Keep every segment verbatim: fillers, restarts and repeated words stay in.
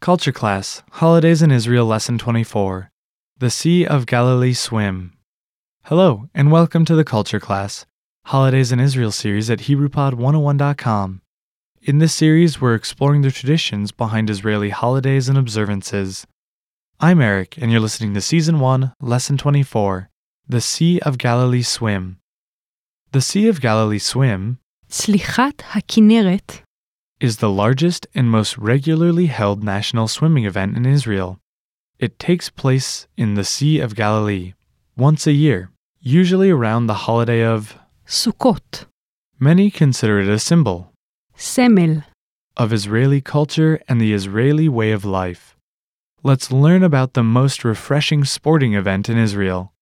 Culture Class, Holidays in Israel Lesson twenty-four, The Sea of Galilee Swim. Hello, and welcome to the Culture Class, Holidays in Israel series at Hebrew Pod one oh one dot com. In this series, we're exploring the traditions behind Israeli holidays and observances. I'm Eric, and you're listening to Season one, Lesson twenty-four, The Sea of Galilee Swim. The Sea of Galilee Swim Tzlichat HaKineret is the largest and most regularly held national swimming event in Israel. It takes place in the Sea of Galilee once a year, usually around the holiday of Sukkot. Many consider it a symbol, Semel, of Israeli culture and the Israeli way of life. Let's learn about the most refreshing sporting event in Israel.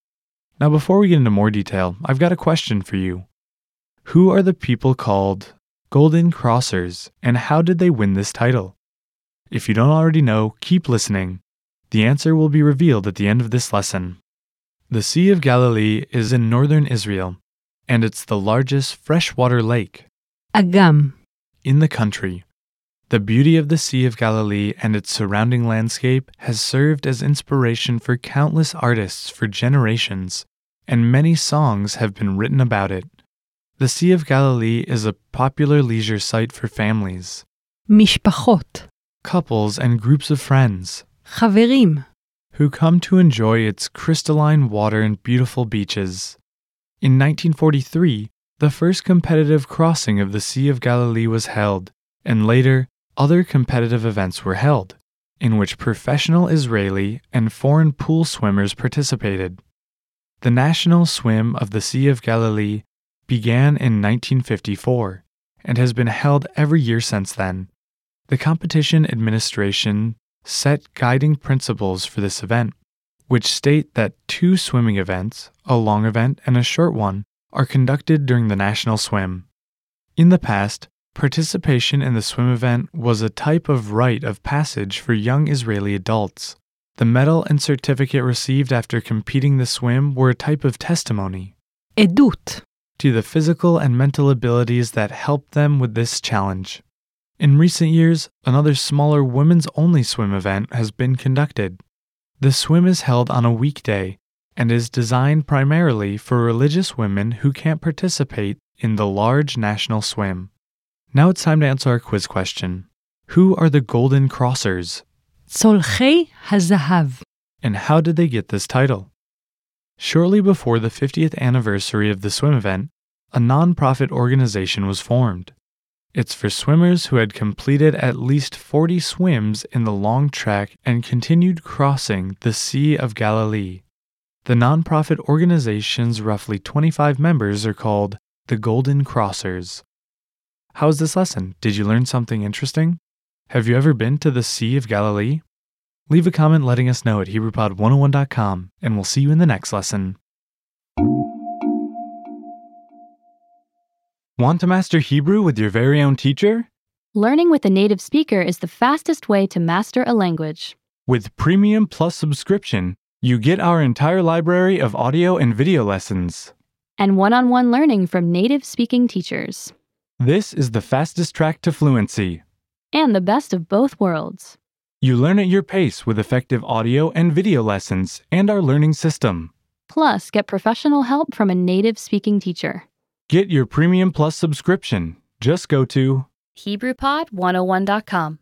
Now, before we get into more detail, I've got a question for you. Who are the people called Golden Crossers, and how did they win this title? If you don't already know, keep listening. The answer will be revealed at the end of this lesson. The Sea of Galilee is in northern Israel, and it's the largest freshwater lake, Agam, in the country. The beauty of the Sea of Galilee and its surrounding landscape has served as inspiration for countless artists for generations, and many songs have been written about it. The Sea of Galilee is a popular leisure site for families, Mishpachot, couples and groups of friends, Chaverim, who come to enjoy its crystalline water and beautiful beaches. In nineteen forty-three, the first competitive crossing of the Sea of Galilee was held, and later, other competitive events were held, in which professional Israeli and foreign pool swimmers participated. The national swim of the Sea of Galilee began in nineteen fifty-four and has been held every year since then. The competition administration set guiding principles for this event, which state that two swimming events, a long event and a short one, are conducted during the national swim. In the past, participation in the swim event was a type of rite of passage for young Israeli adults. The medal and certificate received after competing the swim were a type of testimony, Edut, to the physical and mental abilities that helped them with this challenge. In recent years, another smaller women's-only swim event has been conducted. The swim is held on a weekday and is designed primarily for religious women who can't participate in the large national swim. Now it's time to answer our quiz question. Who are the Golden Crossers? Solchei Hazahav. And how did they get this title? Shortly before the fiftieth anniversary of the swim event, a non-profit organization was formed. It's for swimmers who had completed at least forty swims in the long track and continued crossing the Sea of Galilee. The non-profit organization's roughly twenty-five members are called the Golden Crossers. How was this lesson? Did you learn something interesting? Have you ever been to the Sea of Galilee? Leave a comment letting us know at Hebrew Pod one oh one dot com, and we'll see you in the next lesson. Want to master Hebrew with your very own teacher? Learning with a native speaker is the fastest way to master a language. With Premium Plus subscription, you get our entire library of audio and video lessons, and one-on-one learning from native-speaking teachers. This is the fastest track to fluency, and the best of both worlds. You learn at your pace with effective audio and video lessons and our learning system. Plus, get professional help from a native-speaking teacher. Get your Premium Plus subscription. Just go to Hebrew Pod one oh one dot com.